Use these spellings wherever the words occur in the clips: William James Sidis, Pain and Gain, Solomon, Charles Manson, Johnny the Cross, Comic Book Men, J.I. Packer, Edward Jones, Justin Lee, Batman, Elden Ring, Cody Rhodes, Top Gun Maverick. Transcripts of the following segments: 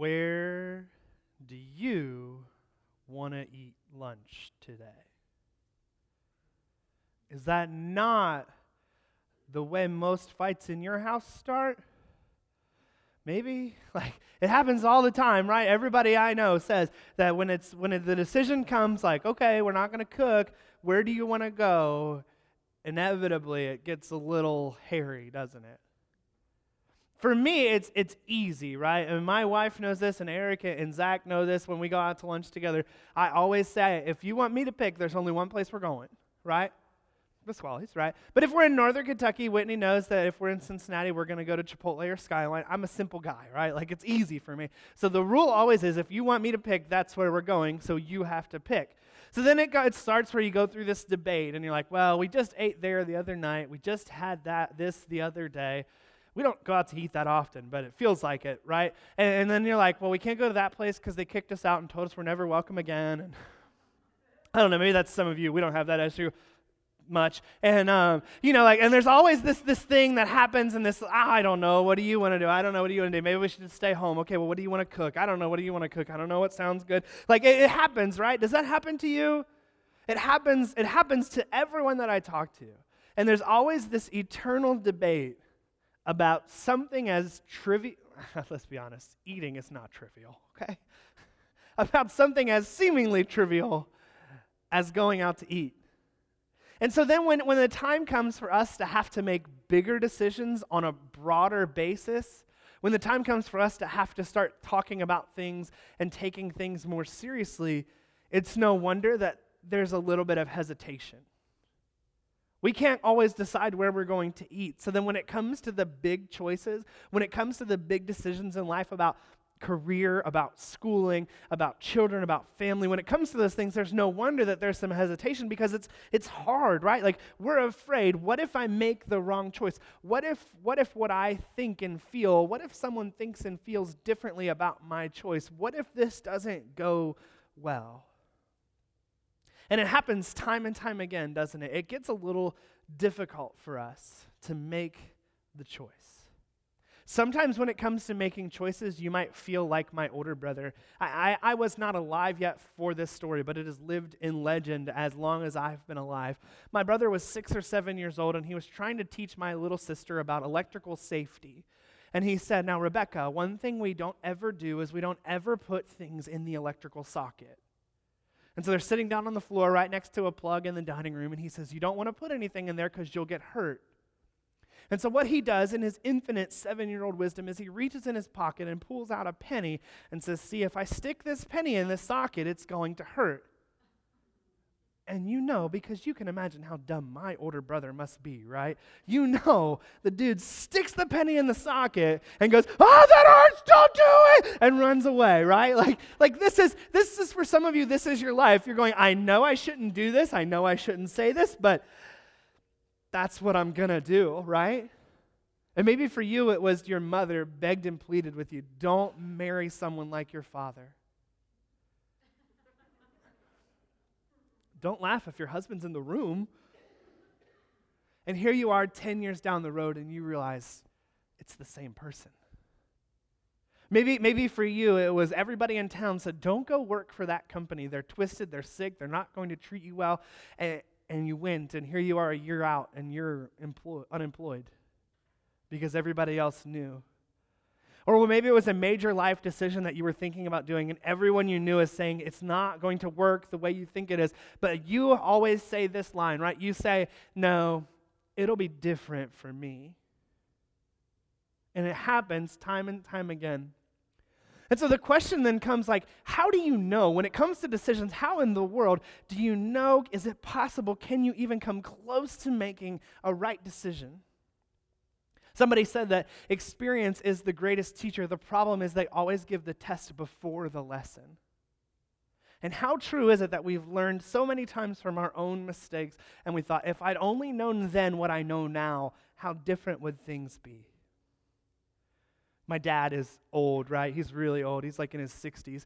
Where do you want to eat lunch today? Is that not the way most fights in your house start? Maybe? Like, it happens all the time, right? Everybody I know says that when the decision comes, like, okay, we're not going to cook, where do you want to go? Inevitably, it gets a little hairy, doesn't it? For me, it's easy, right? And my wife knows this, and Erica and Zach know this when we go out to lunch together. I always say, if you want me to pick, there's only one place we're going, right? Pasquale's, right? But if we're in Northern Kentucky, Whitney knows that if we're in Cincinnati, we're going to go to Chipotle or Skyline. I'm a simple guy, right? Like, it's easy for me. So the rule always is, if you want me to pick, that's where we're going, so you have to pick. So then it starts where you go through this debate, and you're like, well, we just ate there the other night. We just had this the other day. We don't go out to eat that often, but it feels like it, right? And then you're like, well, we can't go to that place because they kicked us out and told us we're never welcome again. And I don't know, maybe that's some of you. We don't have that issue much. And and there's always this thing that happens, and this, I don't know, what do you want to do? I don't know, what do you want to do? Maybe we should just stay home. Okay, well, what do you want to cook? I don't know, what do you want to cook? I don't know what sounds good. Like, it happens, right? Does that happen to you? It happens to everyone that I talk to. And there's always this eternal debate about something as trivial, let's be honest, eating is not trivial, okay? About something as seemingly trivial as going out to eat. And so then when the time comes for us to have to make bigger decisions on a broader basis, when the time comes for us to have to start talking about things and taking things more seriously, it's no wonder that there's a little bit of hesitation. We can't always decide where we're going to eat. So then when it comes to the big choices, when it comes to the big decisions in life about career, about schooling, about children, about family, when it comes to those things, there's no wonder that there's some hesitation, because it's hard, right? Like, we're afraid, what if I make the wrong choice? What if what I think and feel, what if someone thinks and feels differently about my choice? What if this doesn't go well? And it happens time and time again, doesn't it? It gets a little difficult for us to make the choice. Sometimes when it comes to making choices, you might feel like my older brother. I was not alive yet for this story, but it has lived in legend as long as I've been alive. My brother was 6 or 7 years old, and he was trying to teach my little sister about electrical safety. And he said, now, Rebecca, one thing we don't ever do is we don't ever put things in the electrical socket. And so they're sitting down on the floor right next to a plug in the dining room, and he says, you don't want to put anything in there because you'll get hurt. And so what he does in his infinite 7-year-old wisdom is he reaches in his pocket and pulls out a penny and says, see, if I stick this penny in this socket, it's going to hurt. And you know, because you can imagine how dumb my older brother must be, right? You know, the dude sticks the penny in the socket and goes, oh, that hurts, don't do it, and runs away, right? Like this is for some of you, this is your life. You're going, I know I shouldn't do this, I know I shouldn't say this, but that's what I'm going to do, right? And maybe for you, it was your mother begged and pleaded with you, don't marry someone like your father. Don't laugh if your husband's in the room. And here you are 10 years down the road, and you realize it's the same person. Maybe for you, it was everybody in town said, don't go work for that company. They're twisted, they're sick, they're not going to treat you well. And you went, and here you are a year out, and you're unemployed because everybody else knew. Or maybe it was a major life decision that you were thinking about doing, and everyone you knew is saying it's not going to work the way you think it is. But you always say this line, right? You say, no, it'll be different for me. And it happens time and time again. And so the question then comes, like, how do you know? When it comes to decisions, how in the world do you know? Is it possible? Can you even come close to making a right decision? Somebody said that experience is the greatest teacher. The problem is they always give the test before the lesson. And how true is it that we've learned so many times from our own mistakes, and we thought, if I'd only known then what I know now, how different would things be? My dad is old, right? He's really old. He's like in his 60s.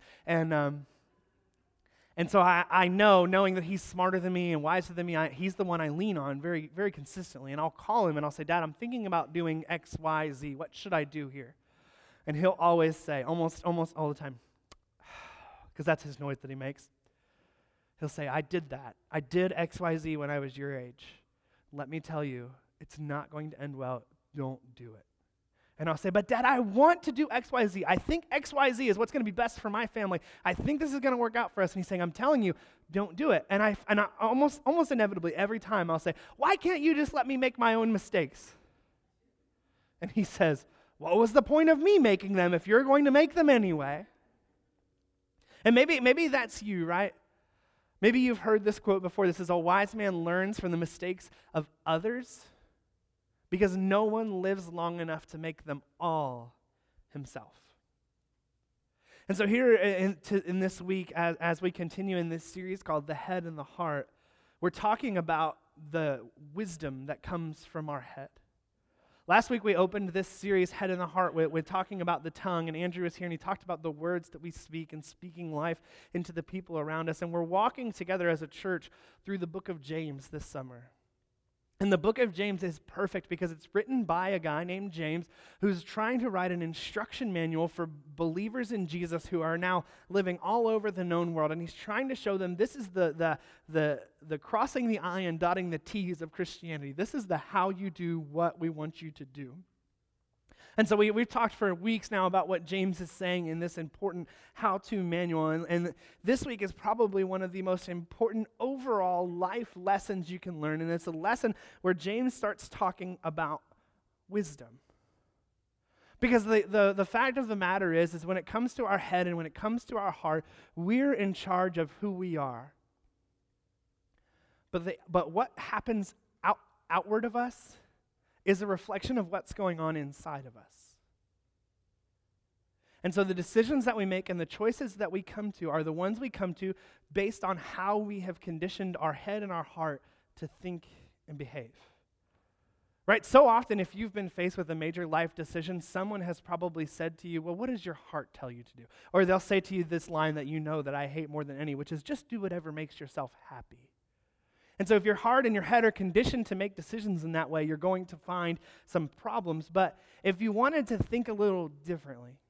And so I know, knowing that he's smarter than me and wiser than me, he's the one I lean on very, very consistently. And I'll call him and I'll say, Dad, I'm thinking about doing X, Y, Z. What should I do here? And he'll always say, almost all the time, because that's his noise that he makes. He'll say, I did that. I did X, Y, Z when I was your age. Let me tell you, it's not going to end well. Don't do it. And I'll say, but Dad, I want to do X, Y, Z. I think X, Y, Z is what's going to be best for my family. I think this is going to work out for us. And he's saying, I'm telling you, don't do it. And I almost inevitably every time I'll say, why can't you just let me make my own mistakes? And he says, what was the point of me making them if you're going to make them anyway? And maybe that's you, right? Maybe you've heard this quote before. This is, a wise man learns from the mistakes of others because no one lives long enough to make them all himself. And so here in this week, as we continue in this series called The Head and the Heart, we're talking about the wisdom that comes from our head. Last week we opened this series, Head and the Heart, with talking about the tongue, and Andrew was here and he talked about the words that we speak and speaking life into the people around us. And we're walking together as a church through the book of James this summer. And the book of James is perfect because it's written by a guy named James who's trying to write an instruction manual for believers in Jesus who are now living all over the known world. And he's trying to show them this is the crossing the I and dotting the T's of Christianity. This is the how you do what we want you to do. And so we've talked for weeks now about what James is saying in this important how-to manual. And this week is probably one of the most important overall life lessons you can learn. And it's a lesson where James starts talking about wisdom. Because the fact of the matter is when it comes to our head and when it comes to our heart, we're in charge of who we are. But what happens outward of us is a reflection of what's going on inside of us. And so the decisions that we make and the choices that we come to are the ones we come to based on how we have conditioned our head and our heart to think and behave. Right? So often if you've been faced with a major life decision, someone has probably said to you, well, what does your heart tell you to do? Or they'll say to you this line that you know that I hate more than any, which is just do whatever makes yourself happy. And so if your heart and your head are conditioned to make decisions in that way, you're going to find some problems. But if you wanted to think a little differently,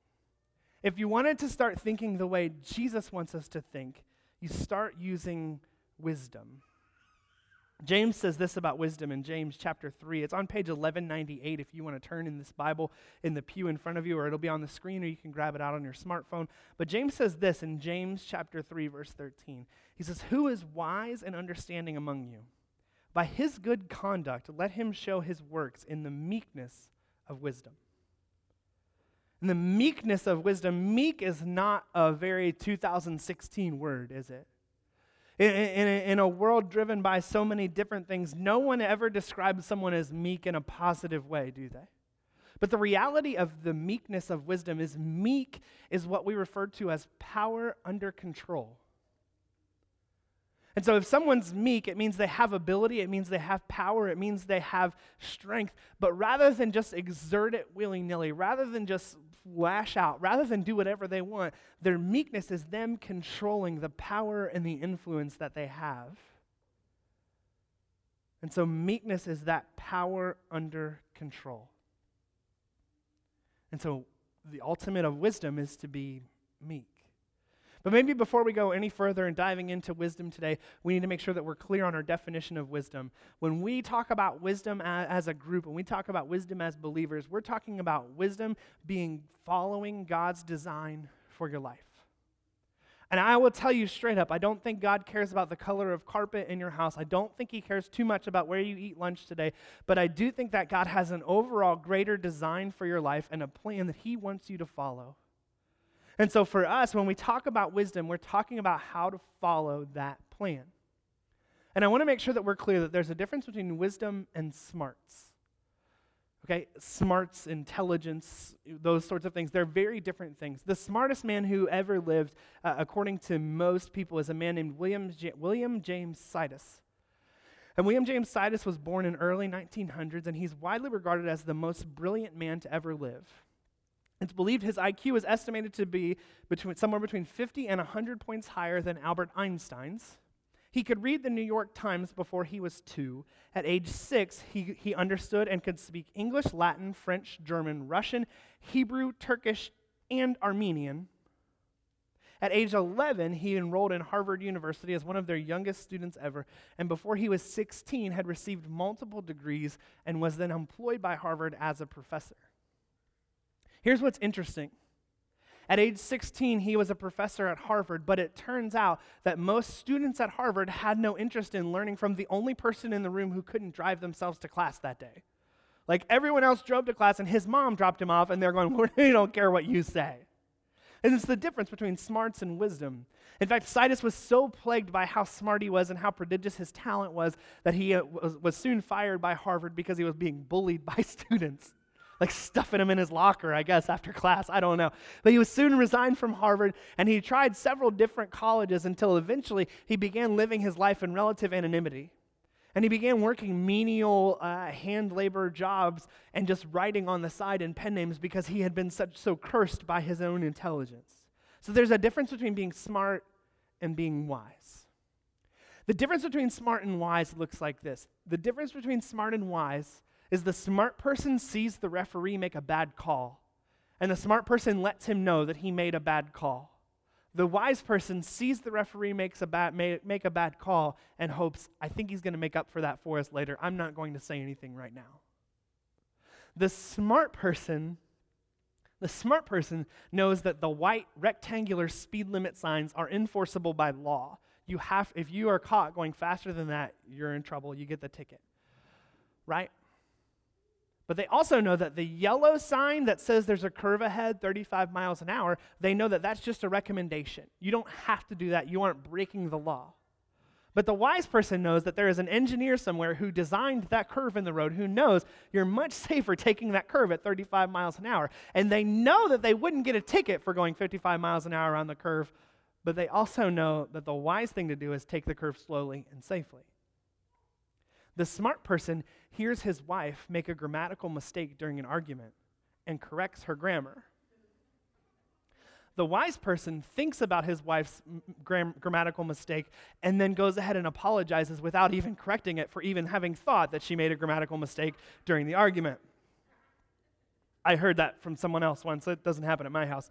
if you wanted to start thinking the way Jesus wants us to think, you start using wisdom. James says this about wisdom in James chapter 3. It's on page 1198 if you want to turn in this Bible in the pew in front of you, or it'll be on the screen, or you can grab it out on your smartphone. But James says this in James chapter 3, verse 13. He says, who is wise and understanding among you? By his good conduct, let him show his works in the meekness of wisdom. And the meekness of wisdom, meek is not a very 2016 word, is it? In a world driven by so many different things, no one ever describes someone as meek in a positive way, do they? But the reality of the meekness of wisdom is meek is what we refer to as power under control. And so if someone's meek, it means they have ability, it means they have power, it means they have strength. But rather than just exert it willy-nilly, rather than just lash out, rather than do whatever they want, their meekness is them controlling the power and the influence that they have. And so meekness is that power under control. And so the ultimate of wisdom is to be meek. But maybe before we go any further and diving into wisdom today, we need to make sure that we're clear on our definition of wisdom. When we talk about wisdom as a group, when we talk about wisdom as believers, we're talking about wisdom being following God's design for your life. And I will tell you straight up, I don't think God cares about the color of carpet in your house. I don't think he cares too much about where you eat lunch today. But I do think that God has an overall greater design for your life and a plan that he wants you to follow. And so for us, when we talk about wisdom, we're talking about how to follow that plan. And I want to make sure that we're clear that there's a difference between wisdom and smarts. Okay, smarts, intelligence, those sorts of things, they're very different things. The smartest man who ever lived, according to most people, is a man named William James Sidis. And William James Sidis was born in early 1900s, and he's widely regarded as the most brilliant man to ever live. It's believed his IQ is estimated to be somewhere between 50 and 100 points higher than Albert Einstein's. He could read the New York Times before he was 2. At age 6, he understood and could speak English, Latin, French, German, Russian, Hebrew, Turkish, and Armenian. At age 11, he enrolled in Harvard University as one of their youngest students ever, and before he was 16, had received multiple degrees and was then employed by Harvard as a professor. Here's what's interesting. At age 16, he was a professor at Harvard, but it turns out that most students at Harvard had no interest in learning from the only person in the room who couldn't drive themselves to class that day. Like, everyone else drove to class, and his mom dropped him off, and they're going, "We don't care what you say." And it's the difference between smarts and wisdom. In fact, Sidis was so plagued by how smart he was and how prodigious his talent was that he was soon fired by Harvard because he was being bullied by students. Like stuffing him in his locker, I guess, after class. I don't know. But he was soon resigned from Harvard, and he tried several different colleges until eventually he began living his life in relative anonymity. And he began working menial hand labor jobs and just writing on the side in pen names because he had been so cursed by his own intelligence. So there's a difference between being smart and being wise. The difference between smart and wise looks like this. The difference between smart and wise is the smart person sees the referee make a bad call, and the smart person lets him know that he made a bad call. The wise person sees the referee make a bad call and hopes, I think he's going to make up for that for us later. I'm not going to say anything right now. The smart person knows that the white rectangular speed limit signs are enforceable by law. If you are caught going faster than that, you're in trouble. You get the ticket, right? But they also know that the yellow sign that says there's a curve ahead, 35 miles an hour, they know that that's just a recommendation. You don't have to do that. You aren't breaking the law. But the wise person knows that there is an engineer somewhere who designed that curve in the road who knows you're much safer taking that curve at 35 miles an hour. And they know that they wouldn't get a ticket for going 55 miles an hour around the curve, but they also know that the wise thing to do is take the curve slowly and safely. The smart person hears his wife make a grammatical mistake during an argument and corrects her grammar. The wise person thinks about his wife's grammatical mistake and then goes ahead and apologizes without even correcting it for even having thought that she made a grammatical mistake during the argument. I heard that from someone else once. It doesn't happen at my house.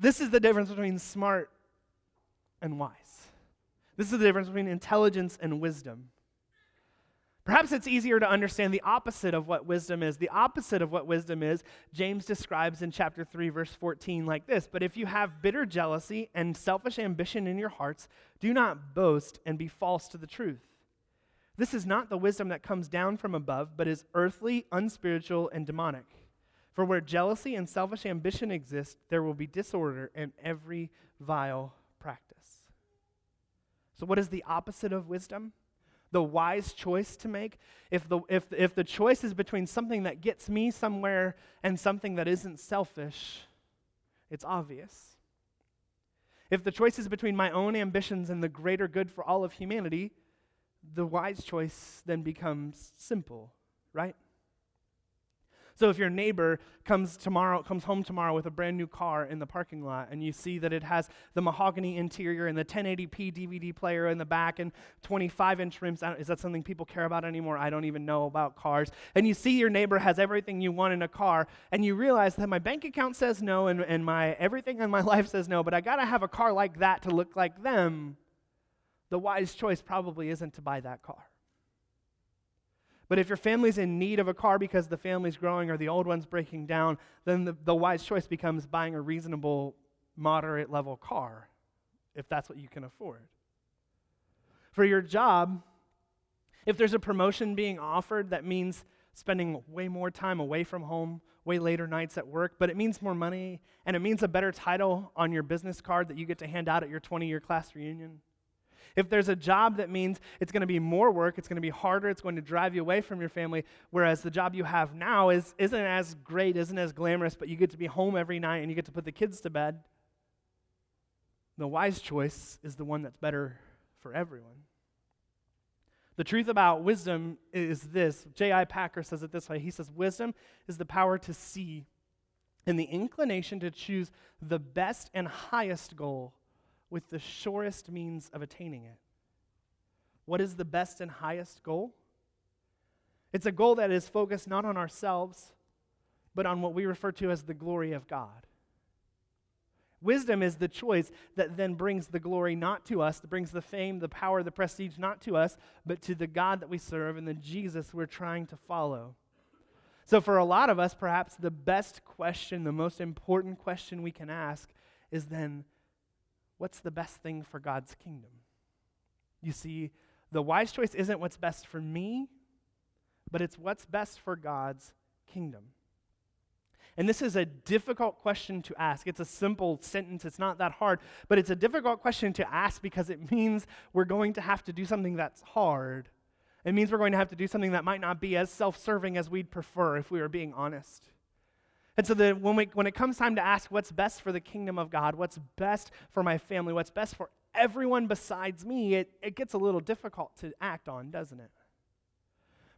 This is the difference between smart and wise. This is the difference between intelligence and wisdom. Perhaps it's easier to understand the opposite of what wisdom is. The opposite of what wisdom is, James describes in chapter 3, verse 14 like this, "But if you have bitter jealousy and selfish ambition in your hearts, do not boast and be false to the truth. This is not the wisdom that comes down from above, but is earthly, unspiritual, and demonic. For where jealousy and selfish ambition exist, there will be disorder and every vile practice." So what is the opposite of wisdom? The wise choice to make? If the choice is between something that gets me somewhere and something that isn't selfish, it's obvious. If the choice is between my own ambitions and the greater good for all of humanity, the wise choice then becomes simple, right? So if your neighbor comes home tomorrow with a brand new car in the parking lot and you see that it has the mahogany interior and the 1080p DVD player in the back and 25-inch rims, is that something people care about anymore? I don't even know about cars. And you see your neighbor has everything you want in a car and you realize that my bank account says no and my everything in my life says no, but I got to have a car like that to look like them. The wise choice probably isn't to buy that car. But if your family's in need of a car because the family's growing or the old one's breaking down, then the wise choice becomes buying a reasonable, moderate level car, if that's what you can afford. For your job, if there's a promotion being offered, that means spending way more time away from home, way later nights at work, but it means more money, and it means a better title on your business card that you get to hand out at your 20-year class reunion. If there's a job that means it's going to be more work, it's going to be harder, it's going to drive you away from your family, whereas the job you have now isn't as great, isn't as glamorous, but you get to be home every night and you get to put the kids to bed, the wise choice is the one that's better for everyone. The truth about wisdom is this. J.I. Packer says it this way. He says, "Wisdom is the power to see and the inclination to choose the best and highest goal with the surest means of attaining it. What is the best and highest goal? It's a goal that is focused not on ourselves, but on what we refer to as the glory of God. Wisdom is the choice that then brings the glory not to us, that brings the fame, the power, the prestige not to us, but to the God that we serve and the Jesus we're trying to follow. So for a lot of us, perhaps the best question, the most important question we can ask is then, what's the best thing for God's kingdom? You see, the wise choice isn't what's best for me, but it's what's best for God's kingdom. And this is a difficult question to ask. It's a simple sentence. It's not that hard, but it's a difficult question to ask because it means we're going to have to do something that's hard. It means we're going to have to do something that might not be as self-serving as we'd prefer if we were being honest. And so when it comes time to ask what's best for the kingdom of God, what's best for my family, what's best for everyone besides me, it gets a little difficult to act on, doesn't it?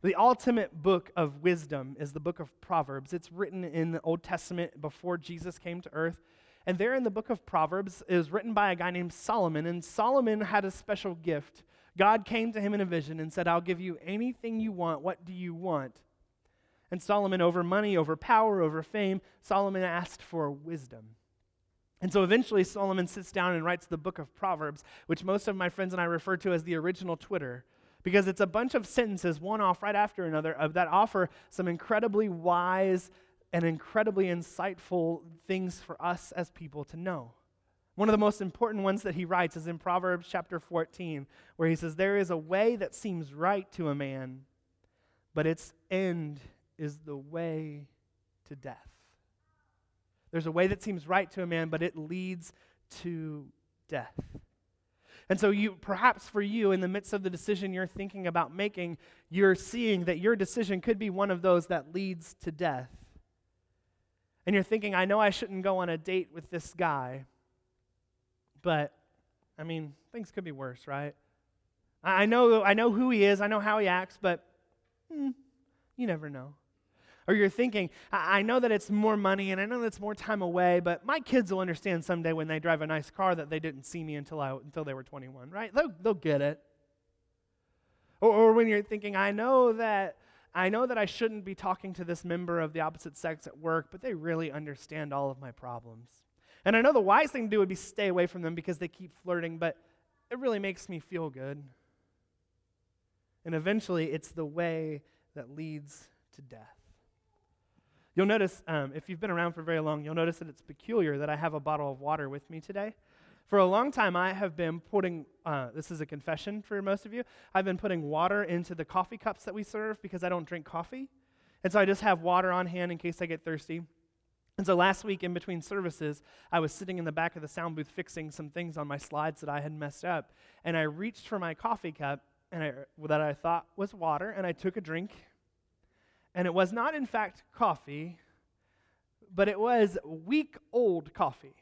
The ultimate book of wisdom is the book of Proverbs. It's written in the Old Testament before Jesus came to earth. And there in the book of Proverbs is written by a guy named Solomon. And Solomon had a special gift. God came to him in a vision and said, I'll give you anything you want. What do you want? And Solomon, over money, over power, over fame, Solomon asked for wisdom. And so eventually Solomon sits down and writes the book of Proverbs, which most of my friends and I refer to as the original Twitter, because it's a bunch of sentences, one off right after another, that offer some incredibly wise and incredibly insightful things for us as people to know. One of the most important ones that he writes is in Proverbs chapter 14, where he says, there is a way that seems right to a man, but its end is the way to death. There's a way that seems right to a man, but it leads to death. And so perhaps for you, in the midst of the decision you're thinking about making, you're seeing that your decision could be one of those that leads to death. And you're thinking, I know I shouldn't go on a date with this guy, but, I mean, things could be worse, right? I know who he is, I know how he acts, but you never know. Or you're thinking, I know that it's more money and I know that it's more time away, but my kids will understand someday when they drive a nice car that they didn't see me until they were 21, right? They'll get it. Or when you're thinking, I know that I shouldn't be talking to this member of the opposite sex at work, but they really understand all of my problems. And I know the wise thing to do would be stay away from them because they keep flirting, but it really makes me feel good. And eventually it's the way that leads to death. You'll notice, if you've been around for very long, you'll notice that it's peculiar that I have a bottle of water with me today. For a long time, I have been putting, this is a confession for most of you, I've been putting water into the coffee cups that we serve because I don't drink coffee. And so I just have water on hand in case I get thirsty. And so last week in between services, I was sitting in the back of the sound booth fixing some things on my slides that I had messed up. And I reached for my coffee cup that I thought was water, and I took a drink. And it was not, in fact, coffee, but it was week-old coffee.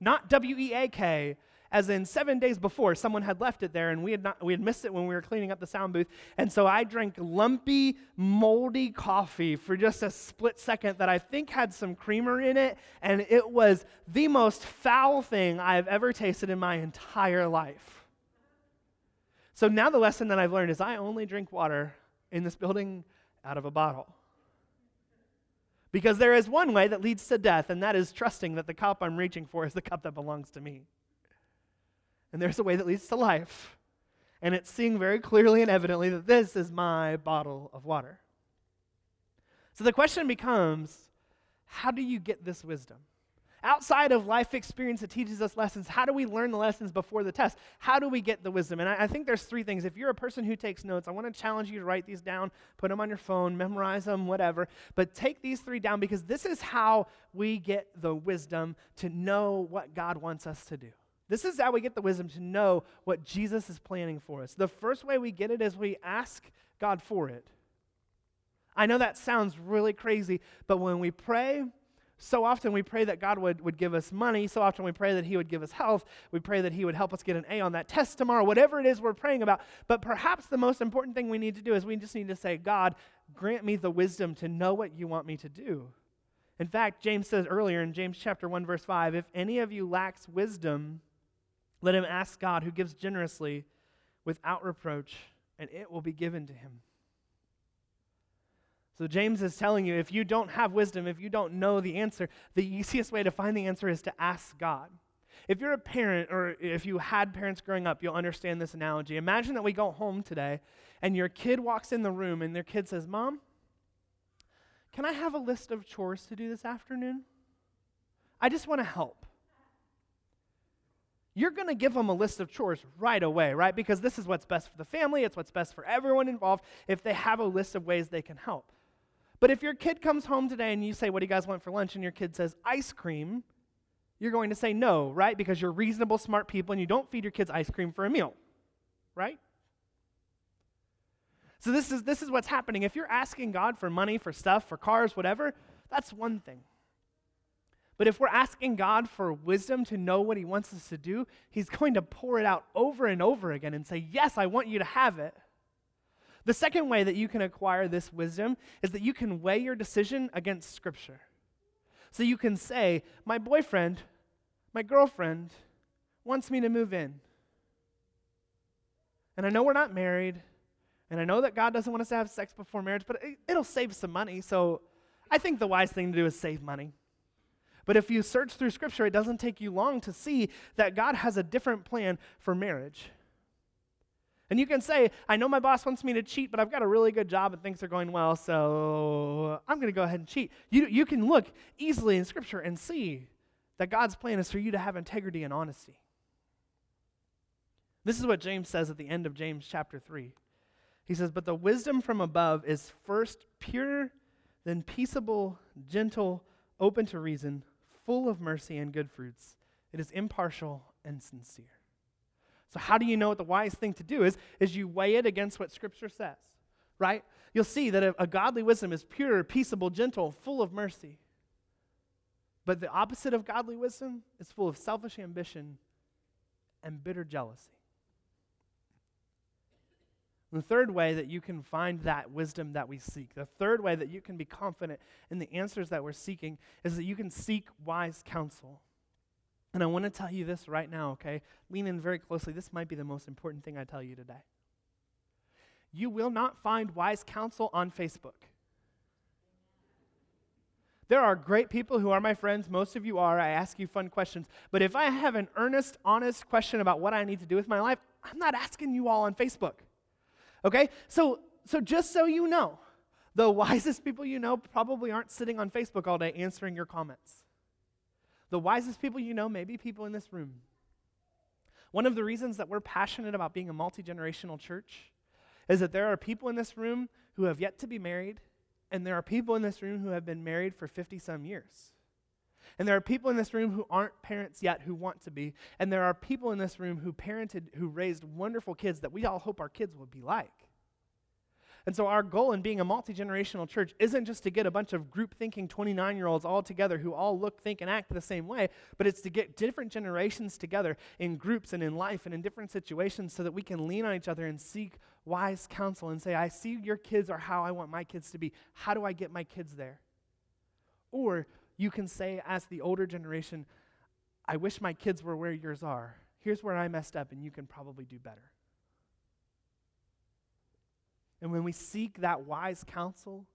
Not W-E-A-K, as in 7 days before, someone had left it there, and we had missed it when we were cleaning up the sound booth. And so I drank lumpy, moldy coffee for just a split second that I think had some creamer in it, and it was the most foul thing I've ever tasted in my entire life. So now the lesson that I've learned is I only drink water in this building out of a bottle. Because there is one way that leads to death, and that is trusting that the cup I'm reaching for is the cup that belongs to me. And there's a way that leads to life, and it's seeing very clearly and evidently that this is my bottle of water. So the question becomes, how do you get this wisdom? Outside of life experience that teaches us lessons, how do we learn the lessons before the test? How do we get the wisdom? And I think there's three things. If you're a person who takes notes, I want to challenge you to write these down, put them on your phone, memorize them, whatever. But take these three down because this is how we get the wisdom to know what God wants us to do. This is how we get the wisdom to know what Jesus is planning for us. The first way we get it is we ask God for it. I know that sounds really crazy, but when we pray, so often we pray that God would give us money. So often we pray that he would give us health. We pray that he would help us get an A on that test tomorrow, whatever it is we're praying about. But perhaps the most important thing we need to do is we just need to say, God, grant me the wisdom to know what you want me to do. In fact, James says earlier in James chapter 1, verse 5, if any of you lacks wisdom, Let him ask God, who gives generously without reproach, and it will be given to him. So James is telling you, if you don't have wisdom, if you don't know the answer, the easiest way to find the answer is to ask God. If you're a parent, or if you had parents growing up, you'll understand this analogy. Imagine that we go home today, and your kid walks in the room, and their kid says, "Mom, can I have a list of chores to do this afternoon? I just want to help." You're going to give them a list of chores right away, right? Because this is what's best for the family. It's what's best for everyone involved if they have a list of ways they can help. But if your kid comes home today and you say, "What do you guys want for lunch?" and your kid says, "Ice cream," you're going to say no, right? Because you're reasonable, smart people, and you don't feed your kids ice cream for a meal, right? So this is what's happening. If you're asking God for money, for stuff, for cars, whatever, that's one thing. But if we're asking God for wisdom to know what he wants us to do, he's going to pour it out over and over again and say, "Yes, I want you to have it." The second way that you can acquire this wisdom is that you can weigh your decision against Scripture. So you can say, "My boyfriend, my girlfriend wants me to move in. And I know we're not married, and I know that God doesn't want us to have sex before marriage, but it'll save some money, so I think the wise thing to do is save money." But if you search through Scripture, it doesn't take you long to see that God has a different plan for marriage. And you can say, "I know my boss wants me to cheat, but I've got a really good job and things are going well, so I'm going to go ahead and cheat." You can look easily in Scripture and see that God's plan is for you to have integrity and honesty. This is what James says at the end of James chapter 3. He says, "But the wisdom from above is first pure, then peaceable, gentle, open to reason, full of mercy and good fruits. It is impartial and sincere." So how do you know what the wise thing to do is you weigh it against what Scripture says, right? You'll see that a godly wisdom is pure, peaceable, gentle, full of mercy. But the opposite of godly wisdom is full of selfish ambition and bitter jealousy. The third way that you can find that wisdom that we seek, the third way that you can be confident in the answers that we're seeking, is that you can seek wise counsel. And I want to tell you this right now, okay? Lean in very closely. This might be the most important thing I tell you today. You will not find wise counsel on Facebook. There are great people who are my friends. Most of you are. I ask you fun questions. But if I have an earnest, honest question about what I need to do with my life, I'm not asking you all on Facebook. Okay, so just so you know, the wisest people you know probably aren't sitting on Facebook all day answering your comments. The wisest people you know may be people in this room. One of the reasons that we're passionate about being a multi-generational church is that there are people in this room who have yet to be married, and there are people in this room who have been married for 50-some years. And there are people in this room who aren't parents yet who want to be. And there are people in this room who parented, who raised wonderful kids that we all hope our kids will be like. And so our goal in being a multi-generational church isn't just to get a bunch of group-thinking 29-year-olds all together who all look, think, and act the same way, but it's to get different generations together in groups and in life and in different situations so that we can lean on each other and seek wise counsel and say, "I see your kids are how I want my kids to be. How do I get my kids there?" Or you can say, as the older generation, "I wish my kids were where yours are. Here's where I messed up, and you can probably do better." And when we seek that wise counsel,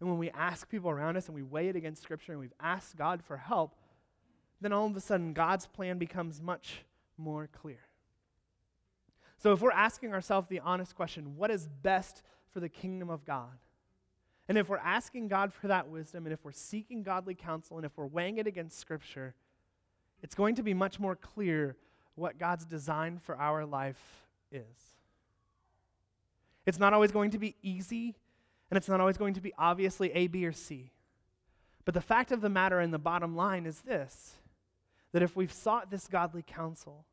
and when we ask people around us, and we weigh it against Scripture, and we've asked God for help, then all of a sudden God's plan becomes much more clear. So if we're asking ourselves the honest question, what is best for the kingdom of God? And if we're asking God for that wisdom, and if we're seeking godly counsel, and if we're weighing it against Scripture, it's going to be much more clear what God's design for our life is. It's not always going to be easy, and it's not always going to be obviously A, B, or C. But the fact of the matter and the bottom line is this, that if we've sought this godly counsel,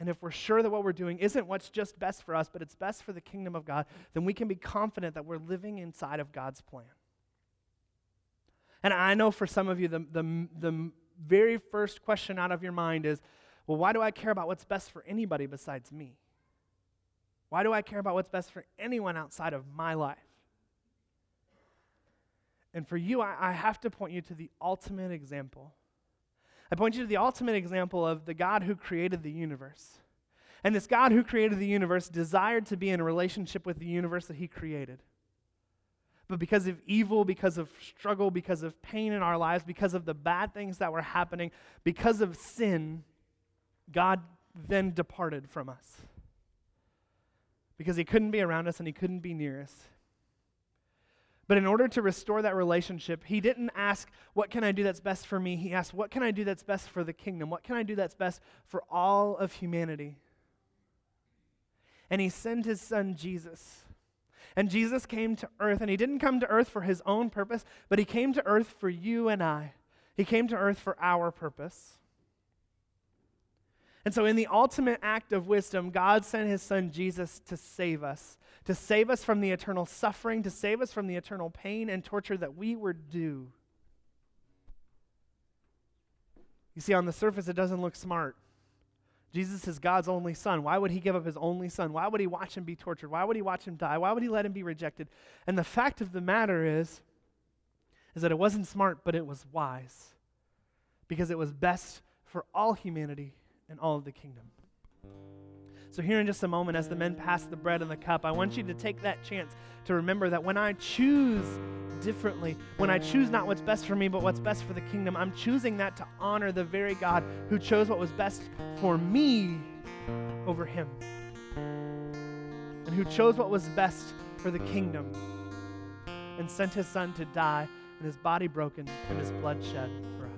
and if we're sure that what we're doing isn't what's just best for us, but it's best for the kingdom of God, then we can be confident that we're living inside of God's plan. And I know for some of you, the very first question out of your mind is, well, why do I care about what's best for anybody besides me? Why do I care about what's best for anyone outside of my life? And for you, I have to point you to the ultimate example I point you to the ultimate example of the God who created the universe. And this God who created the universe desired to be in a relationship with the universe that he created. But because of evil, because of struggle, because of pain in our lives, because of the bad things that were happening, because of sin, God then departed from us. Because he couldn't be around us and he couldn't be near us. But in order to restore that relationship, he didn't ask, what can I do that's best for me? He asked, what can I do that's best for the kingdom? What can I do that's best for all of humanity? And he sent his son Jesus. And Jesus came to earth, and he didn't come to earth for his own purpose, but he came to earth for you and I. He came to earth for our purpose. And so in the ultimate act of wisdom, God sent his son Jesus to save us from the eternal suffering, to save us from the eternal pain and torture that we were due. You see, on the surface, it doesn't look smart. Jesus is God's only son. Why would he give up his only son? Why would he watch him be tortured? Why would he watch him die? Why would he let him be rejected? And the fact of the matter is that it wasn't smart, but it was wise. Because it was best for all humanity and all of the kingdom. So here in just a moment, as the men pass the bread and the cup, I want you to take that chance to remember that when I choose differently, when I choose not what's best for me, but what's best for the kingdom, I'm choosing that to honor the very God who chose what was best for me over him, and who chose what was best for the kingdom and sent his son to die and his body broken and his blood shed for us.